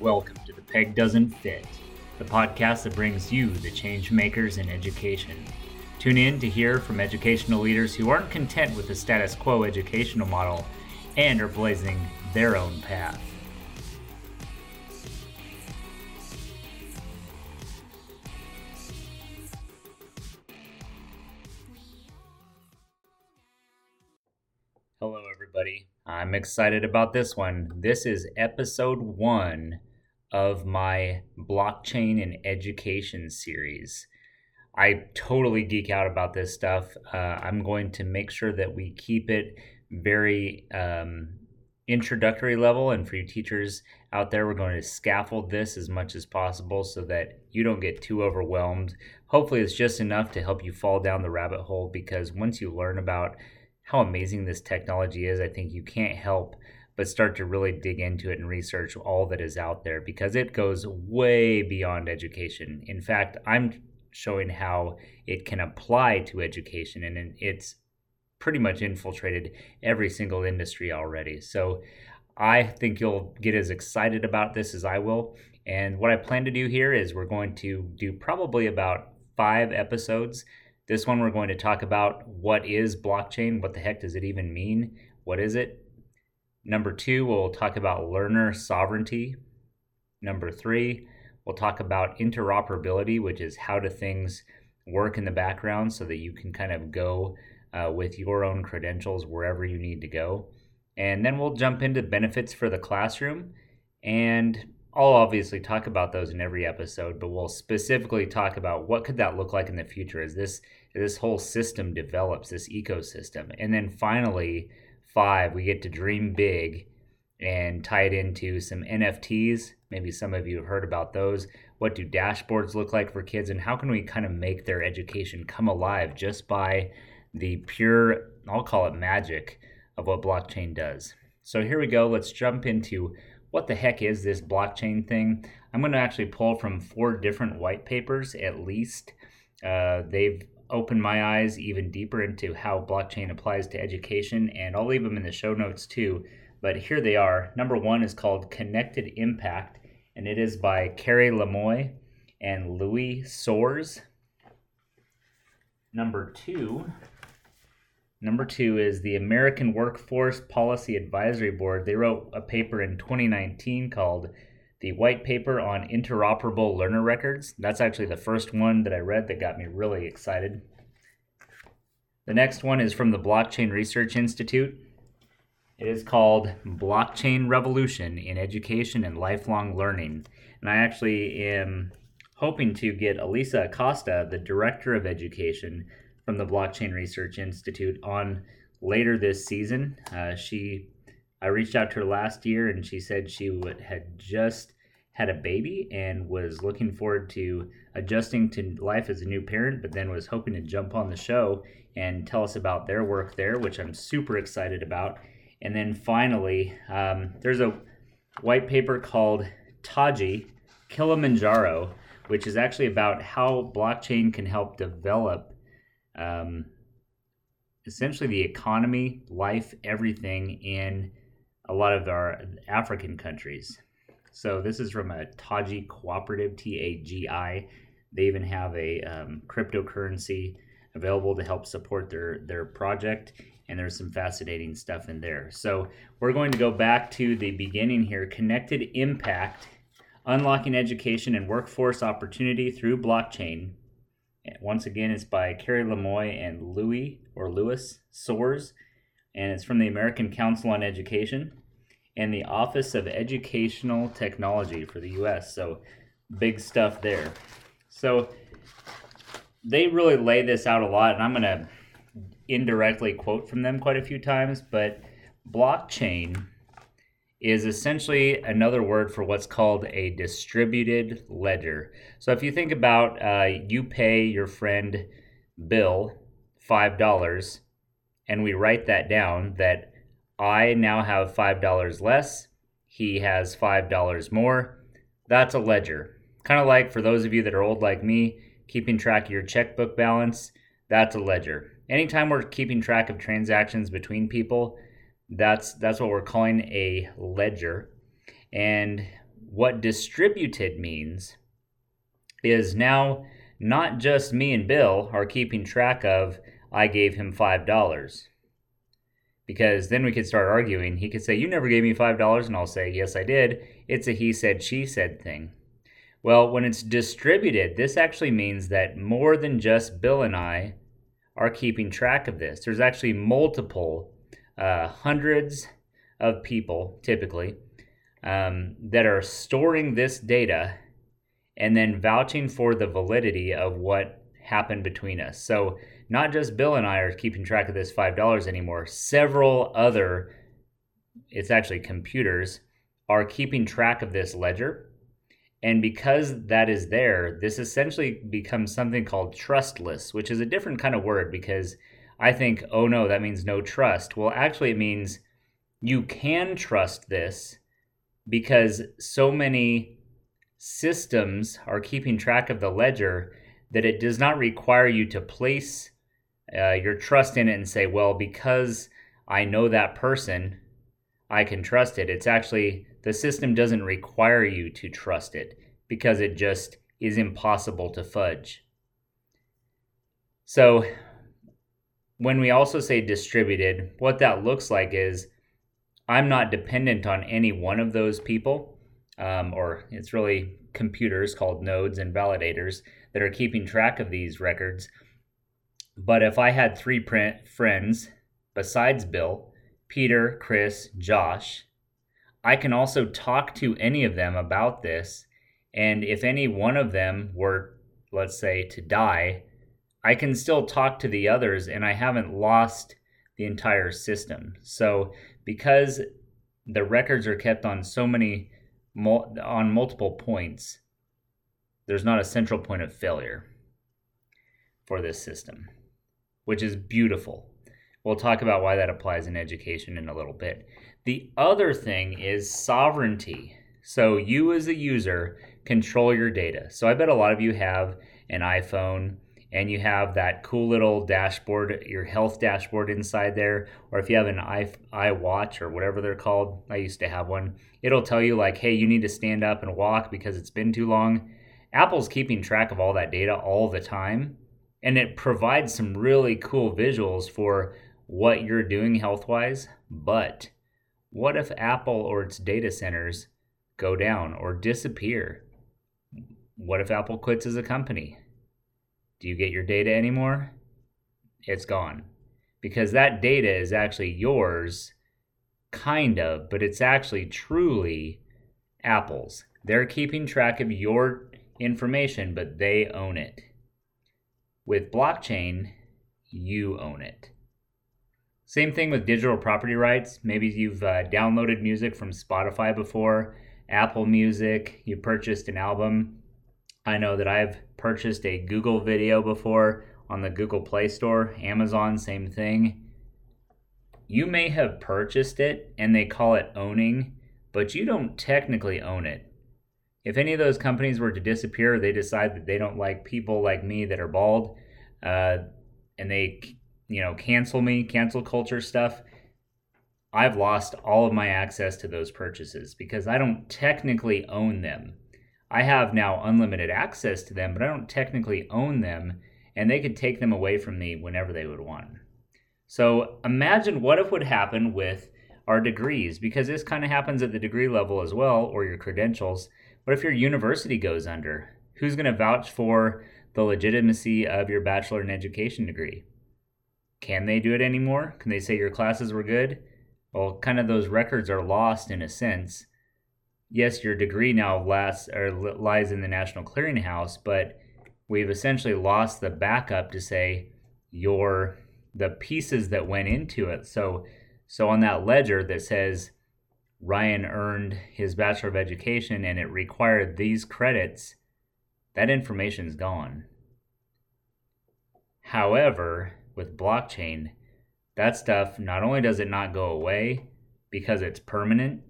Welcome to The Peg Doesn't Fit, the podcast that brings you the change makers in education. Tune in to hear from educational leaders who aren't content with the status quo educational model and are blazing their own path. Hello, everybody. I'm excited about this one. This is episode 1 of my Blockchain and Education series. I totally geek out about this stuff. I'm going to make sure that we keep it very introductory level. And for you teachers out there, we're going to scaffold this as much as possible so that you don't get too overwhelmed. Hopefully, it's just enough to help you fall down the rabbit hole, because once you learn about how amazing this technology is, I think you can't help but start to really dig into it and research all that is out there, because it goes way beyond education. In fact, I'm showing how it can apply to education, and it's pretty much infiltrated every single industry already. So I think you'll get as excited about this as I will. And what I plan to do here is we're going to do probably about 5 episodes. This one, we're going to talk about what is blockchain, what the heck does it even mean, what is it? Number 2, we'll talk about learner sovereignty. Number 3, we'll talk about interoperability, which is how do things work in the background so that you can kind of go with your own credentials wherever you need to go. And then we'll jump into benefits for the classroom, and I'll obviously talk about those in every episode, but we'll specifically talk about what could that look like in the future as this whole system develops, this ecosystem. And then finally, 5, we get to dream big and tie it into some NFTs. Maybe some of you have heard about those. What do dashboards look like for kids, and how can we kind of make their education come alive just by the pure, I'll call it magic, of what blockchain does? So here we go. Let's jump into what the heck is this blockchain thing. I'm going to actually pull from 4 different white papers at least. They've opened my eyes even deeper into how blockchain applies to education, and I'll leave them in the show notes too, but here they are. Number 1 is called Connected Impact, and it is by Carrie Lemoy and Louis Soares. Number two is the American Workforce Policy Advisory Board. They wrote a paper in 2019 called The White Paper on Interoperable Learner Records. That's actually the first one that I read that got me really excited. The next one is from the Blockchain Research Institute. It is called Blockchain Revolution in Education and Lifelong Learning. And I actually am hoping to get Elisa Acosta, the Director of Education, from the Blockchain Research Institute on later this season. I reached out to her last year, and she said she had just had a baby and was looking forward to adjusting to life as a new parent, but then was hoping to jump on the show and tell us about their work there, which I'm super excited about. And then finally, there's a white paper called Taji Kilimanjaro, which is actually about how blockchain can help develop essentially the economy, life, everything in a lot of our African countries. So this is from a Taji cooperative, T-A-G-I. They even have a cryptocurrency available to help support their project, and there's some fascinating stuff in there. So we're going to go back to the beginning here. Connected Impact, Unlocking Education and Workforce Opportunity Through Blockchain. Once again, it's by Carrie Lemoy and Louis Soares, and it's from the American Council on Education and the Office of Educational Technology for the U.S. So big stuff there. So they really lay this out a lot, and I'm going to indirectly quote from them quite a few times, but blockchain is essentially another word for what's called a distributed ledger. So if you think about you pay your friend Bill $5, and we write that down, that I now have $5 less, he has $5 more, that's a ledger. Kind of like, for those of you that are old like me, keeping track of your checkbook balance, that's a ledger. Anytime we're keeping track of transactions between people, that's what we're calling a ledger. And what distributed means is now not just me and Bill are keeping track of, I gave him $5. Because then we could start arguing. He could say, you never gave me $5, and I'll say, yes, I did. It's a he said, she said thing. Well, when it's distributed, this actually means that more than just Bill and I are keeping track of this. There's actually multiple hundreds of people, typically, that are storing this data and then vouching for the validity of what happened between us. So not just Bill and I are keeping track of this $5 anymore. Several other, it's actually computers, are keeping track of this ledger. And because that is there, this essentially becomes something called trustless, which is a different kind of word because I think, oh no, that means no trust. Well, actually it means you can trust this because so many systems are keeping track of the ledger that it does not require you to place your trust in it and say, well, because I know that person, I can trust it. It's actually, the system doesn't require you to trust it because it just is impossible to fudge. So when we also say distributed, what that looks like is I'm not dependent on any one of those people, or it's really computers called nodes and validators that are keeping track of these records. But if I had three friends besides Bill, Peter, Chris, Josh, I can also talk to any of them about this. And if any one of them were, let's say, to die, I can still talk to the others and I haven't lost the entire system. So because the records are kept on so many, on multiple points, there's not a central point of failure for this system, which is beautiful. We'll talk about why that applies in education in a little bit. The other thing is sovereignty. So you as a user control your data. So I bet a lot of you have an iPhone and you have that cool little dashboard, your health dashboard inside there, or if you have an iWatch or whatever they're called, I used to have one, it'll tell you like, hey, you need to stand up and walk because it's been too long. Apple's keeping track of all that data all the time, and it provides some really cool visuals for what you're doing health-wise, but what if Apple or its data centers go down or disappear? What if Apple quits as a company? Do you get your data anymore? It's gone. Because that data is actually yours, kind of, but it's actually truly Apple's. They're keeping track of your information, but they own it. With blockchain, you own it. Same thing with digital property rights. Maybe you've downloaded music from Spotify before, Apple Music, you purchased an album. I know that I've purchased a Google video before on the Google Play Store, Amazon, same thing. You may have purchased it and they call it owning, but you don't technically own it. If any of those companies were to disappear, they decide that they don't like people like me that are bald, and they, cancel me, cancel culture stuff, I've lost all of my access to those purchases because I don't technically own them. I have now unlimited access to them, but I don't technically own them, and they could take them away from me whenever they would want. So imagine what if would happen with our degrees, because this kind of happens at the degree level as well, or your credentials. What if your university goes under? Who's going to vouch for the legitimacy of your bachelor in education degree? Can they do it anymore? Can they say your classes were good? Well, kind of those records are lost in a sense. Yes, your degree now lies in the National Clearinghouse, but we've essentially lost the backup to say the pieces that went into it. So on that ledger that says Ryan earned his Bachelor of Education and it required these credits, that information's gone. However, with blockchain, that stuff, not only does it not go away because it's permanent,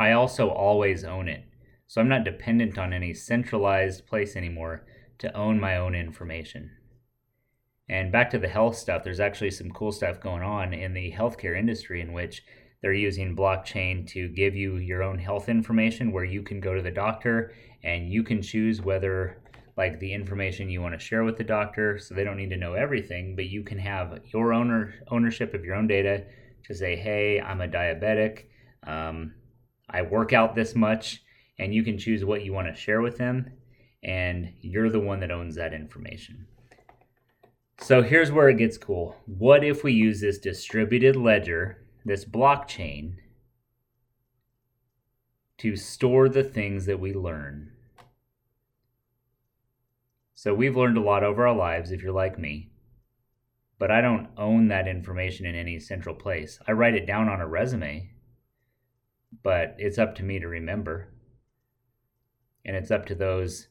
I also always own it. So I'm not dependent on any centralized place anymore to own my own information. And back to the health stuff, there's actually some cool stuff going on in the healthcare industry in which They're using blockchain to give you your own health information where you can go to the doctor and you can choose whether like the information you want to share with the doctor. So they don't need to know everything, but you can have your own ownership of your own data to say, hey, I'm a diabetic. I work out this much, and you can choose what you want to share with them. And you're the one that owns that information. So here's where it gets cool. What if we use this distributed ledger, this blockchain, to store the things that we learn? So we've learned a lot over our lives, if you're like me, but I don't own that information in any central place. I write it down on a resume, but it's up to me to remember. And it's up to those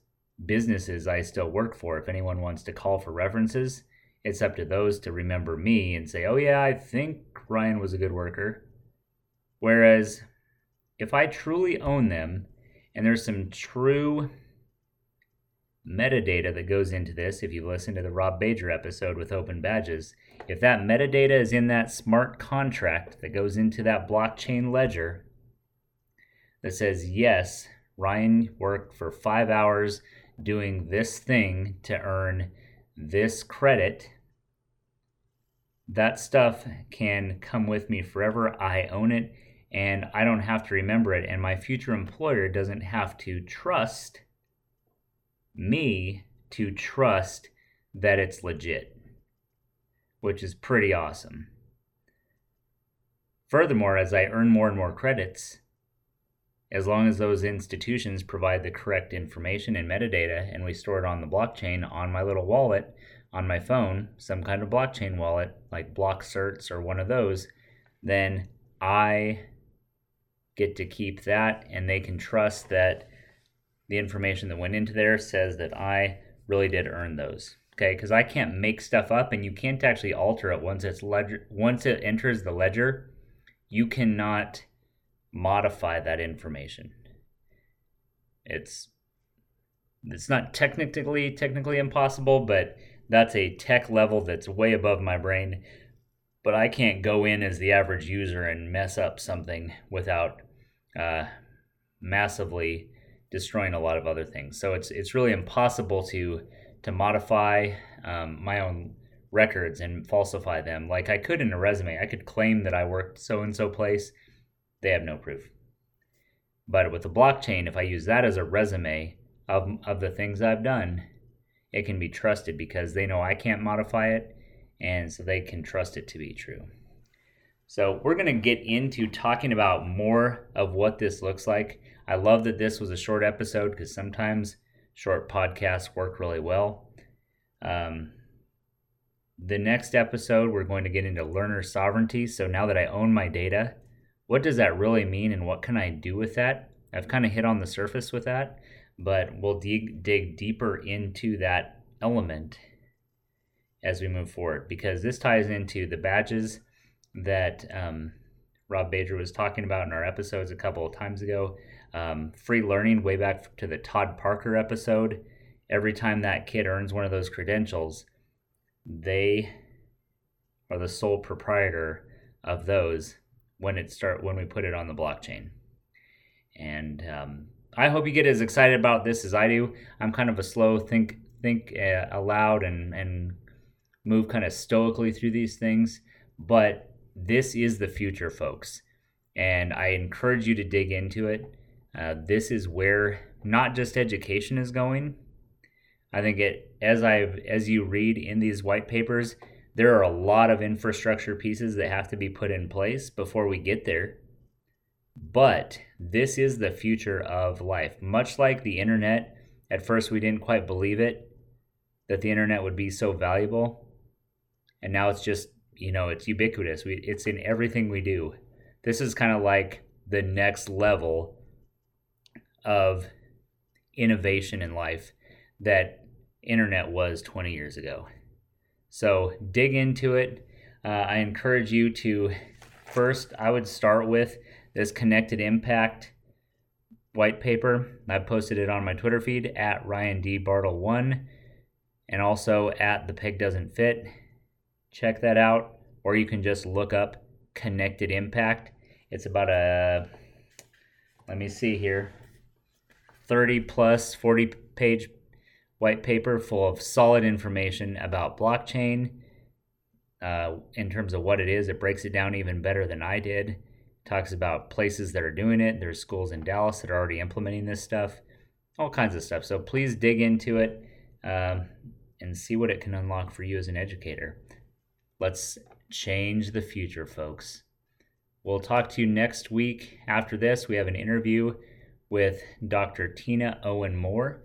businesses I still work for. If anyone wants to call for references, it's up to those to remember me and say, oh yeah, I think Ryan was a good worker. Whereas if I truly own them, and there's some true metadata that goes into this, if you've listened to the Rob Bajer episode with Open Badges, if that metadata is in that smart contract that goes into that blockchain ledger that says, yes, Ryan worked for 5 hours doing this thing to earn this credit, that stuff can come with me forever. I own it, and I don't have to remember it, and my future employer doesn't have to trust me to trust that it's legit, which is pretty awesome. Furthermore, as I earn more and more credits, as long as those institutions provide the correct information and metadata, and we store it on the blockchain on my little wallet, on my phone, some kind of blockchain wallet, like Blockcerts or one of those, then I get to keep that, and they can trust that the information that went into there says that I really did earn those. Okay, because I can't make stuff up, and you can't actually alter it once it enters the ledger. You cannot modify that information. It's not technically impossible, but that's a tech level that's way above my brain. But I can't go in as the average user and mess up something without massively destroying a lot of other things. So it's really impossible to modify my own records and falsify them. Like I could in a resume, I could claim that I worked so-and-so place. They have no proof. But with the blockchain, if I use that as a resume of the things I've done, it can be trusted because they know I can't modify it, and so they can trust it to be true. So we're going to get into talking about more of what this looks like. I love that this was a short episode because sometimes short podcasts work really well. The next episode, we're going to get into learner sovereignty. So now that I own my data, what does that really mean and what can I do with that? I've kind of hit on the surface with that, but we'll dig deeper into that element as we move forward, because this ties into the badges that Rob Bajer was talking about in our episodes a couple of times ago. Free learning, way back to the Todd Parker episode. Every time that kid earns one of those credentials, they are the sole proprietor of those when we put it on the blockchain. And I hope you get as excited about this as I do. I'm kind of a slow think aloud and move kind of stoically through these things, but this is the future, folks, and I encourage you to dig into it. This is where not just education is going. I think as you read in these white papers, there are a lot of infrastructure pieces that have to be put in place before we get there. But this is the future of life. Much like the internet, at first we didn't quite believe it, that the internet would be so valuable. And now it's just, it's ubiquitous. It's in everything we do. This is kind of like the next level of innovation in life that internet was 20 years ago. So dig into it. I encourage you to first, I would start with this Connected Impact white paper. I posted it on my Twitter feed at Ryan D Bartle 1 and also at The Peg Doesn't Fit. Check that out, or you can just look up Connected Impact It's about a, let me see here, 30 plus 40 page white paper full of solid information about blockchain. In terms of what it is, it breaks it down even better than I did. It talks about places that are doing it. There's schools in Dallas that are already implementing this stuff, all kinds of stuff. So please dig into it and see what it can unlock for you as an educator. Let's change the future, folks. We'll talk to you next week. After this, we have an interview with Dr. Tina Owen-Moore.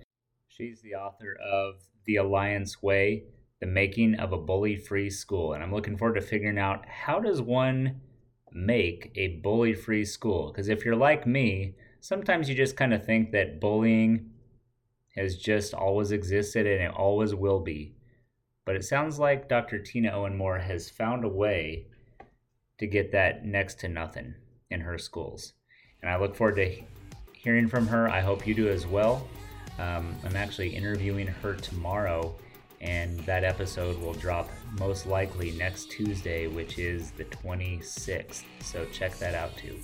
She's the author of The Alliance Way, The Making of a Bully-Free School. And I'm looking forward to figuring out, how does one make a bully-free school? Because if you're like me, sometimes you just kind of think that bullying has just always existed and it always will be. But it sounds like Dr. Tina Owen-Moore has found a way to get that next to nothing in her schools. And I look forward to hearing from her. I hope you do as well. I'm actually interviewing her tomorrow, and that episode will drop most likely next Tuesday, which is the 26th. So check that out too.